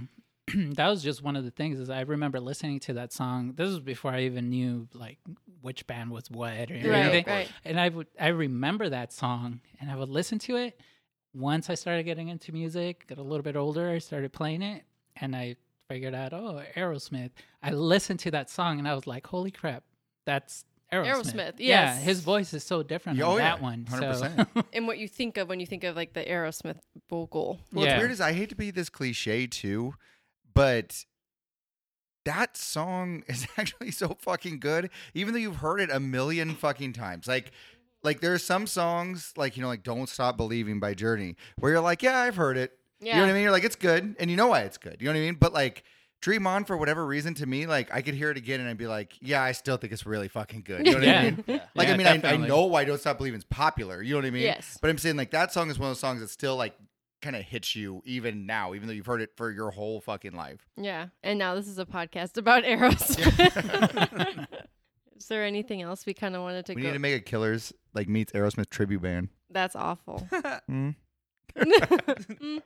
That was just one of the things is I remember listening to that song. This was before I even knew like which band was what or anything. Right, right. And I would I remember that song and I would listen to it. Once I started getting into music, got a little bit older, I started playing it and I figured out, oh, Aerosmith. I listened to that song and I was like, holy crap, that's Aerosmith. Aerosmith, yes. Yeah, his voice is so different oh, on yeah, that one. one hundred percent. So. And what you think of when you think of like the Aerosmith vocal. Well, yeah. What's weird is I hate to be this cliche too, but that song is actually so fucking good, even though you've heard it a million fucking times. Like, like there are some songs, like, you know, like Don't Stop Believing by Journey, where you're like, yeah, I've heard it. Yeah. You know what I mean? You're like, it's good. And you know why it's good. You know what I mean? But like Dream On, for whatever reason, to me, like I could hear it again and I'd be like, yeah, I still think it's really fucking good. You know what yeah. I mean? Yeah. Like, yeah, I mean, I, I know why Don't Stop Believing is popular. You know what I mean? Yes. But I'm saying like that song is one of those songs that's still like, kind of hits you even now, even though you've heard it for your whole fucking life. Yeah. And now this is a podcast about Aerosmith. Is there anything else we kind of wanted to we go? We need to make a Killers like meets Aerosmith tribute band. That's awful. mm. mm.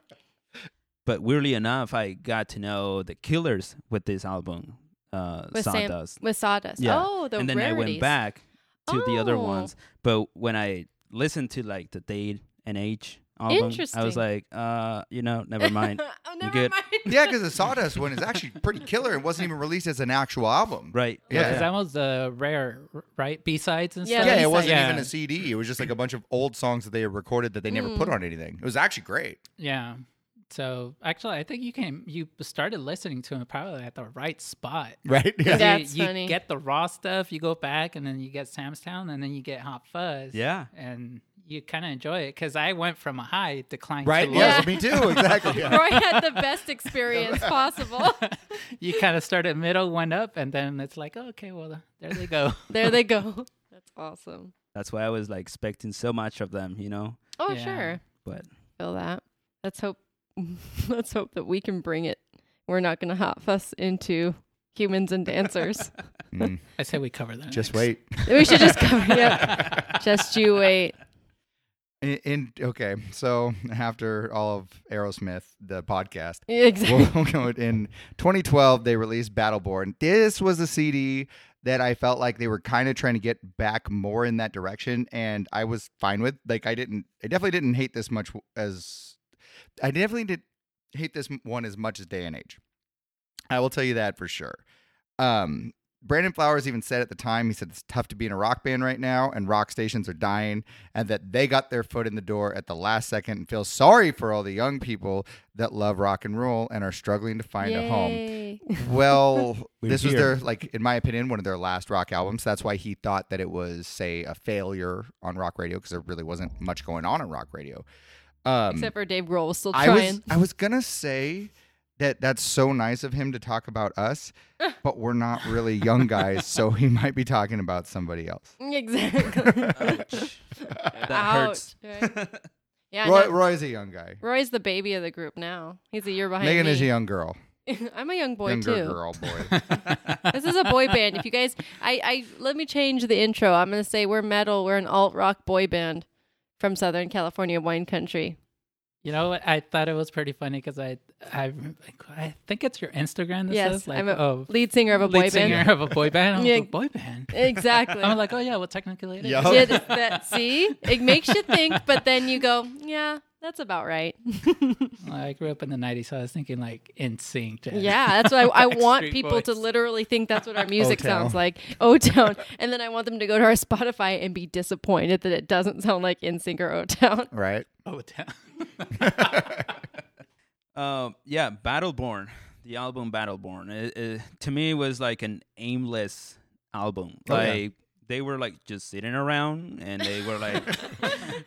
But weirdly enough, I got to know the Killers with this album, uh, with Sawdust. Sam, with Sawdust. Yeah. Oh, the rarities. And then rarities. I went back to oh. the other ones. But when I listened to like the Day and Age album, I was like, uh, you know, never mind. oh, never good. mind. yeah, because the Sawdust one is actually pretty killer. It wasn't even released as an actual album. Right. Yeah, because yeah. that was uh, rare, right? B-sides and yeah, stuff. Yeah, B-sides. It wasn't yeah. even a C D. It was just like a bunch of old songs that they had recorded that they never mm. put on anything. It was actually great. Yeah. So actually, I think you came, you started listening to him probably at the right spot, right? Yeah, that's you, you funny. Get the raw stuff, you go back, and then you get Sam's Town, and then you get Hot Fuss, yeah, and you kind of enjoy it because I went from a high decline, right? To yeah, low. Me too, exactly. Yeah. Roy had the best experience possible. You kind of start at middle, went up, and then it's like, oh, okay, well, there they go, there they go. That's awesome. That's why I was like expecting so much of them, you know? Oh yeah. Sure, but feel that. Let's hope. Let's hope that we can bring it. We're not going to hot fuss into humans and dancers. mm. I say we cover that. Just next. Wait. We should just cover it. Yep. Just you wait. In, in okay, so after all of Aerosmith, the podcast, exactly. We'll go in twenty twelve. They released Battleborn. This was a C D that I felt like they were kind of trying to get back more in that direction, and I was fine with. Like I didn't. I definitely didn't hate this much as. I definitely did hate this one as much as Day and Age. I will tell you that for sure. Um, Brandon Flowers even said at the time, he said it's tough to be in a rock band right now and rock stations are dying and that they got their foot in the door at the last second and feel sorry for all the young people that love rock and roll and are struggling to find Yay. a home. Well, this was their, like, in my opinion, one of their last rock albums. That's why he thought that it was, say, a failure on rock radio because there really wasn't much going on on rock radio. Um, Except for Dave Grohl was still trying. I was, I was going to say that that's so nice of him to talk about us, but we're not really young guys, so he might be talking about somebody else. Exactly. Ouch. That hurts. Ouch, right? Yeah, Roy, no, Roy's a young guy. Roy's the baby of the group now. He's a year behind Megan me. Megan is a young girl. I'm a young boy, Younger too. Girl boy. This is a boy band. If you guys, I, I let me change the intro. I'm going to say we're metal. We're an alt-rock boy band. From Southern California wine country. You know what? I thought it was pretty funny because I, I, I think it's your Instagram that yes, says like, I'm a oh, lead singer of a lead boy singer band. Singer of a boy band. I'm yeah. like, boy band. Exactly. I'm like, oh yeah, well technically it yep. is. It, that, see, it makes you think, but then you go, yeah, that's about right. Well, I grew up in the nineties, so I was thinking like N Sync. Yeah, that's what I, I want people boys. to literally think that's what our music sounds like. O Town. And then I want them to go to our Spotify and be disappointed that it doesn't sound like N Sync or O Town. Right. O Town. um, yeah, Battleborn. The album Battleborn. It, it, to me, it was like an aimless album. Oh, like. Yeah. They were like just sitting around and they were like,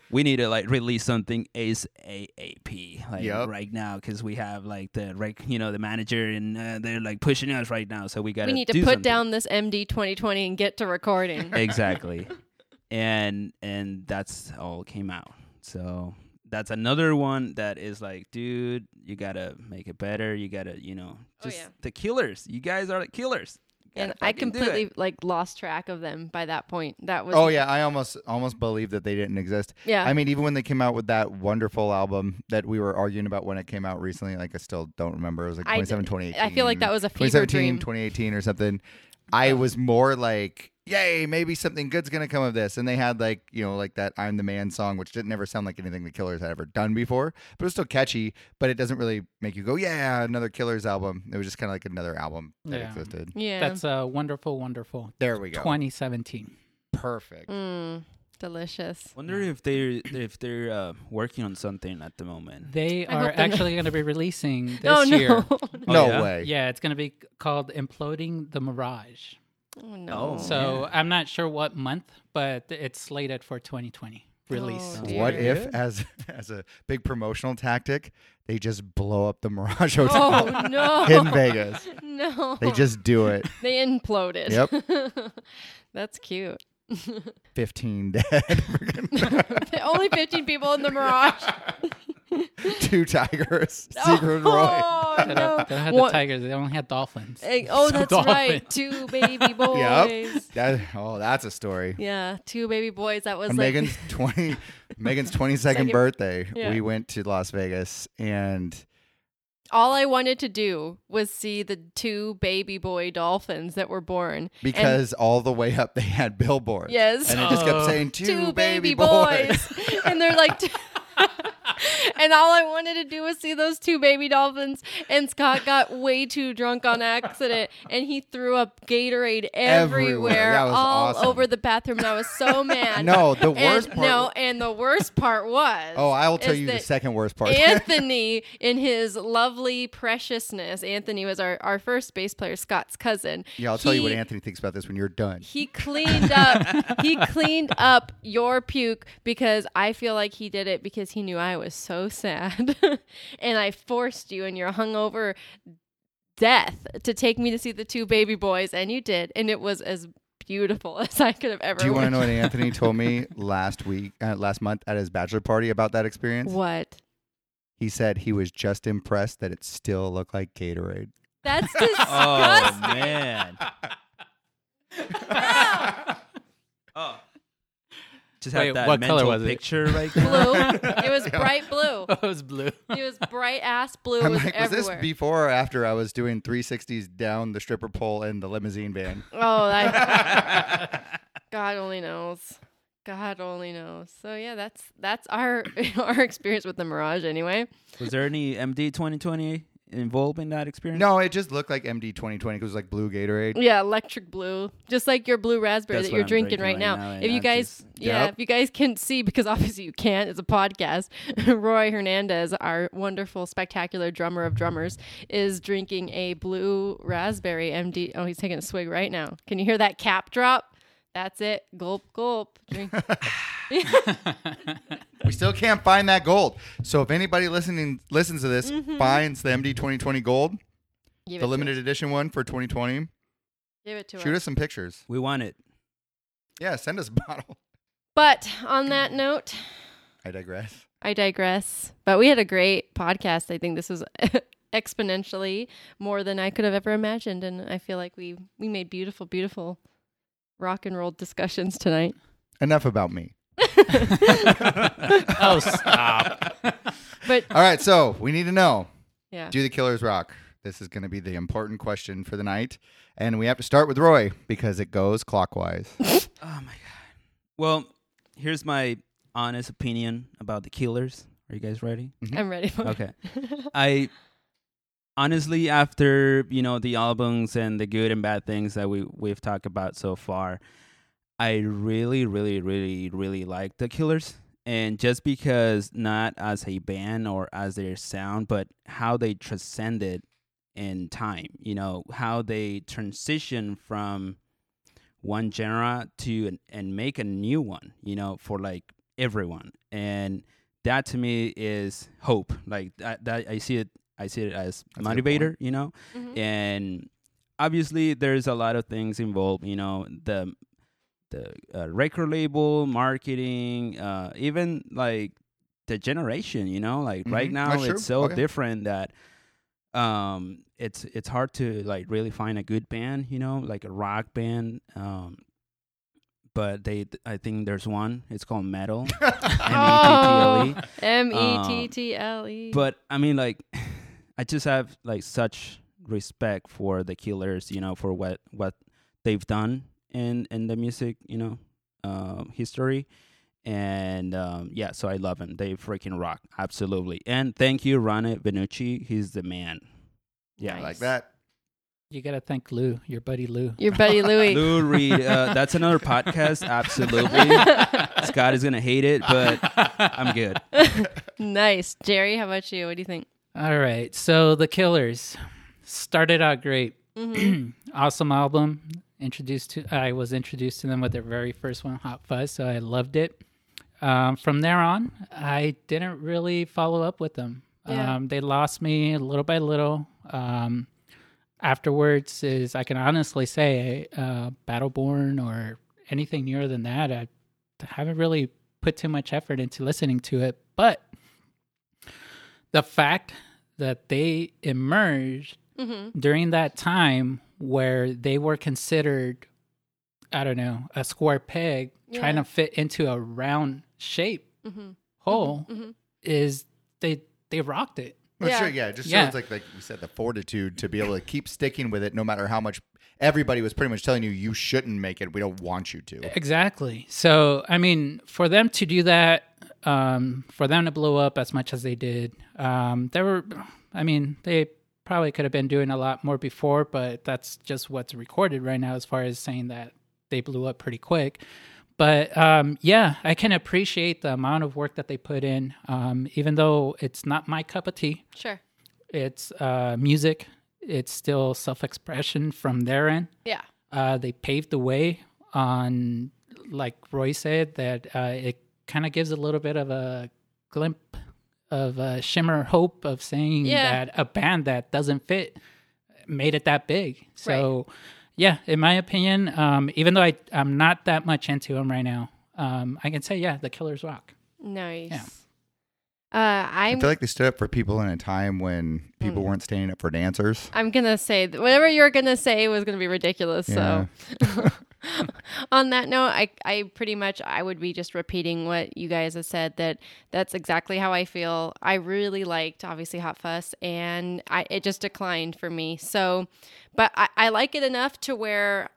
we need to like release something ASAP like yep. right now because we have like the right, you know, the manager and uh, they're like pushing us right now. So we got to We need to put something. down this M D twenty twenty and get to recording. Exactly. and and that's all came out. So that's another one that is like, dude, you got to make it better. You got to, you know, just oh, yeah. the Killers. You guys are the Killers. And I completely like lost track of them by that point. That was Oh yeah, I almost almost believed that they didn't exist. Yeah. I mean, even when they came out with that wonderful album that we were arguing about when it came out recently, like I still don't remember. It was like twenty seventeen, twenty eighteen. I feel like that was a fever twenty seventeen, dream. twenty eighteen or something. I was more like, yay, maybe something good's going to come of this. And they had like, you know, like that I'm the Man song, which didn't ever sound like anything the Killers had ever done before, but it was still catchy, but it doesn't really make you go, yeah, another Killers album. It was just kind of like another album that yeah. existed. Yeah. That's a uh, wonderful, wonderful. There we go. twenty seventeen. Perfect. Mm, delicious. Wonder if they're, if they're uh, working on something at the moment. They I are actually going to be releasing this oh, no. year. Oh, no yeah. way. Yeah. It's going to be called Imploding the Mirage. Oh, no. So yeah. I'm not sure what month, but it's slated for twenty twenty release. Oh, what if, as as a big promotional tactic, they just blow up the Mirage Hotel oh, no. in Vegas? No. They just do it. They implode it. Yep. That's cute. fifteen dead. Only fifteen people in the Mirage. Two tigers, Secret oh, Roy. Oh, no. They don't have the tigers. They only had dolphins. Hey, oh, that's dolphins. Right. Two baby boys. Yep. That, oh, that's a story. Yeah, two baby boys. That was uh, like Megan's twenty. Megan's twenty-second birthday. Yeah. We went to Las Vegas and all I wanted to do was see the two baby boy dolphins that were born. Because and, all the way up they had billboards. Yes. And it just kept saying, two, two baby, baby boys. boys. And they're like... T- and all I wanted to do was see those two baby dolphins. And Scott got way too drunk on accident, and he threw up Gatorade everywhere, everywhere. all awesome. over the bathroom. And I was so mad. No, the worst and, part. No, was... and the worst part was. Oh, I will tell you the second worst part. Anthony, in his lovely preciousness, Anthony was our, our first bass player, Scott's cousin. Yeah, I'll he, tell you what Anthony thinks about this when you're done. He cleaned up. He cleaned up your puke because I feel like he did it because he knew I was so sad, and I forced you and your hungover death to take me to see the two baby boys, and you did, and it was as beautiful as I could have ever. Do you want to know what Anthony told me last week, uh, last month at his bachelor party about that experience? What? He said he was just impressed that it still looked like Gatorade. That's disgusting. Oh man. No. Oh. Just Wait, that what color was it? Picture right there. Blue. It was bright blue. Oh, it was blue. It was bright ass blue. I'm was like, everywhere. Was this before or after I was doing three sixties down the stripper pole in the limousine van? Oh, that, God only knows. God only knows. So yeah, that's that's our our experience with the Mirage. Anyway, was there any M D twenty twenty involved in that experience? No, it just looked like M D twenty twenty because it was like blue Gatorade. Yeah, electric blue. Just like your blue raspberry That's that you're drinking, drinking right, right now. now if you guys just, yeah, yep. if you guys can see, because obviously you can't, it's a podcast, Roy Hernandez, our wonderful, spectacular drummer of drummers, is drinking a blue raspberry M D. Oh, he's taking a swig right now. Can you hear that cap drop? That's it. Gulp, gulp. Drink. We still can't find that gold. So if anybody listening listens to this mm-hmm. finds the M D twenty twenty gold, Give the limited edition one for twenty twenty, give it to us. Shoot us some pictures. We want it. Yeah, send us a bottle. But on that note, I digress. I digress. But we had a great podcast. I think this was exponentially more than I could have ever imagined, and I feel like we we made beautiful, beautiful rock and roll discussions tonight. Enough about me. Oh, stop. But all right, so we need to know, yeah, do the Killers rock? This is going to be the important question for the night, and we have to start with Roy because it goes clockwise. Oh my god. Well, here's my honest opinion about the Killers. Are you guys ready? Mm-hmm. I'm ready for it. Okay. I honestly, after, you know, the albums and the good and bad things that we we've talked about so far, I really, really, really, really like the Killers. And just because not as a band or as their sound, but how they transcended in time, you know, how they transition from one genre to an, and make a new one, you know, for like everyone. And that to me is hope. Like that, that I see it, I see it as That's motivator, you know, mm-hmm. and obviously there's a lot of things involved, you know, the the uh, record label, marketing, uh, even like the generation, you know, like mm-hmm. right now That's it's true. so okay. different that um, it's it's hard to like really find a good band, you know, like a rock band. Um, but they, th- I think there's one. It's called Metal. M E T T L E M E T T L E Um, but I mean, like, I just have like such respect for the Killers, you know, for what what they've done. And, and the music, you know, uh, history. And um, yeah, so I love him. They freaking rock. Absolutely. And thank you, Ronnie Vannucci. He's the man. Yeah. Nice. I like that. You got to thank Lou, your buddy Lou. Your buddy Louie. Lou Reed. Uh, that's another podcast. Absolutely. Scott is going to hate it, but I'm good. Nice. Jerry, how about you? What do you think? All right. So the Killers started out great. Mm-hmm. Awesome album. Introduced to, I was introduced to them with their very first one, Hot Fuss, so I loved it. Um, from there on, I didn't really follow up with them. Yeah. Um, they lost me little by little. Um, afterwards, is I can honestly say, uh, Battleborn or anything newer than that, I haven't really put too much effort into listening to it. But the fact that they emerged mm-hmm. during that time where they were considered, I don't know, a square peg yeah. trying to fit into a round shape mm-hmm. hole, mm-hmm. is they they rocked it. Well, yeah. Sure, yeah. It just yeah. shows, like, like you said, the fortitude to be able to keep sticking with it no matter how much everybody was pretty much telling you, you shouldn't make it. We don't want you to. Exactly. So, I mean, for them to do that, um, for them to blow up as much as they did, um, there were, I mean, they probably could have been doing a lot more before, but that's just what's recorded right now as far as saying that they blew up pretty quick. But um, yeah, I can appreciate the amount of work that they put in, um, even though it's not my cup of tea. Sure. It's uh, music. It's still self-expression from their end. Yeah. Uh, they paved the way on, like Roy said, that uh, it kind of gives a little bit of a glimpse of a shimmer hope of saying yeah. that a band that doesn't fit made it that big. So. Right. Yeah, in my opinion, um, even though I, I'm not that much into them right now, um, I can say, yeah, the Killers rock. Nice. Yeah. Uh, I feel like they stood up for people in a time when people mm. weren't standing up for dancers. I'm going to say, whatever you were going to say was going to be ridiculous. Yeah. So on that note, I, I pretty much, I would be just repeating what you guys have said, that that's exactly how I feel. I really liked, obviously, Hot Fuss, and I, it just declined for me. So, but I, I like it enough to where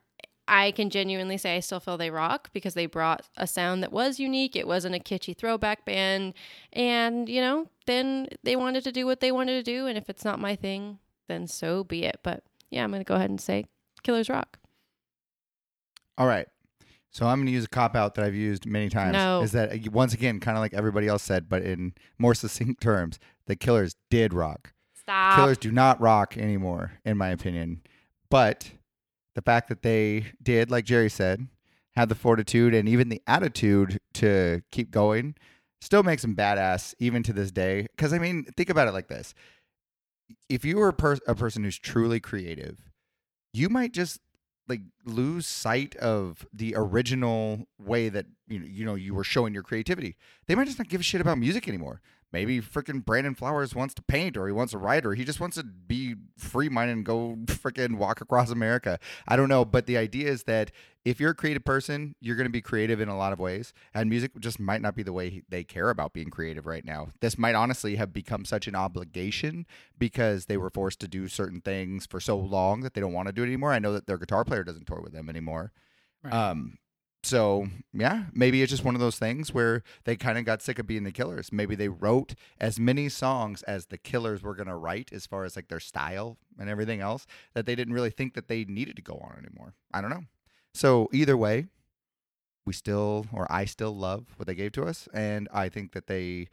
I can genuinely say I still feel they rock, because they brought a sound that was unique. It wasn't a kitschy throwback band. And, you know, then they wanted to do what they wanted to do. And if it's not my thing, then so be it. But yeah, I'm going to go ahead and say Killers rock. All right. So I'm going to use a cop-out that I've used many times. No. Is that, once again, kind of like everybody else said, but in more succinct terms, the Killers did rock. Stop. Killers do not rock anymore, in my opinion. But the fact that they did, like Jerry said, had the fortitude and even the attitude to keep going still makes them badass even to this day. Because, I mean, think about it like this. If you were a, per- a person who's truly creative, you might just like lose sight of the original way that you know, you know you were showing your creativity. They might just not give a shit about music anymore. Maybe freaking Brandon Flowers wants to paint, or he wants to write, or he just wants to be free-minded and go freaking walk across America. I don't know, but the idea is that if you're a creative person, you're going to be creative in a lot of ways, and music just might not be the way they care about being creative right now. This might honestly have become such an obligation because they were forced to do certain things for so long that they don't want to do it anymore. I know that their guitar player doesn't tour with them anymore. Right. Um So, yeah, maybe it's just one of those things where they kind of got sick of being the Killers. Maybe they wrote as many songs as the Killers were going to write as far as like their style and everything else, that they didn't really think that they needed to go on anymore. I don't know. So either way, we still, or I still love what they gave to us. And I think that they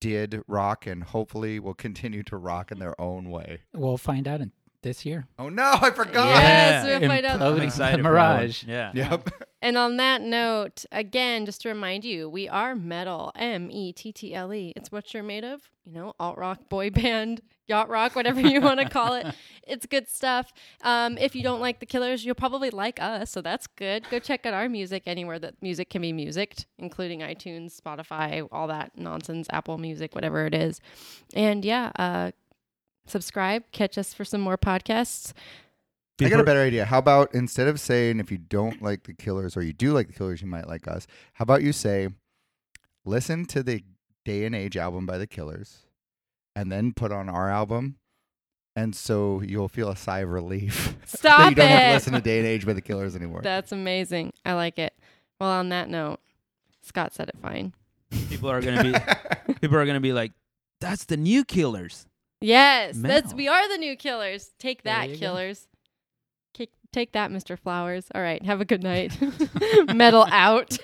did rock, and hopefully will continue to rock in their own way. We'll find out in this year. Oh, no, I forgot. Yes, yeah. We'll find out. I'm excited. The Mirage. Yeah. Yep. And on that note, again, just to remind you, we are Metal, M E T T L E. It's what you're made of. You know, alt rock, boy band, yacht rock, whatever you want to call it. It's good stuff. Um, if you don't like the Killers, you'll probably like us, so that's good. Go check out our music anywhere that music can be musicked, including iTunes, Spotify, all that nonsense, Apple Music, whatever it is. And yeah, uh, subscribe, catch us for some more podcasts. I got a better idea. How about, instead of saying if you don't like the Killers, or you do like the Killers, you might like us, how about you say, listen to the Day and Age album by the Killers, and then put on our album, and so you'll feel a sigh of relief. Stop that you don't it. have to listen to Day and Age by the Killers anymore. That's amazing. I like it. Well, on that note, Scott said it fine. People are gonna be people are gonna be like, that's the new Killers. Yes, that's we are the new Killers. Take that, Killers. Go. Take that, Mister Flowers. All right. Have a good night. Metal out.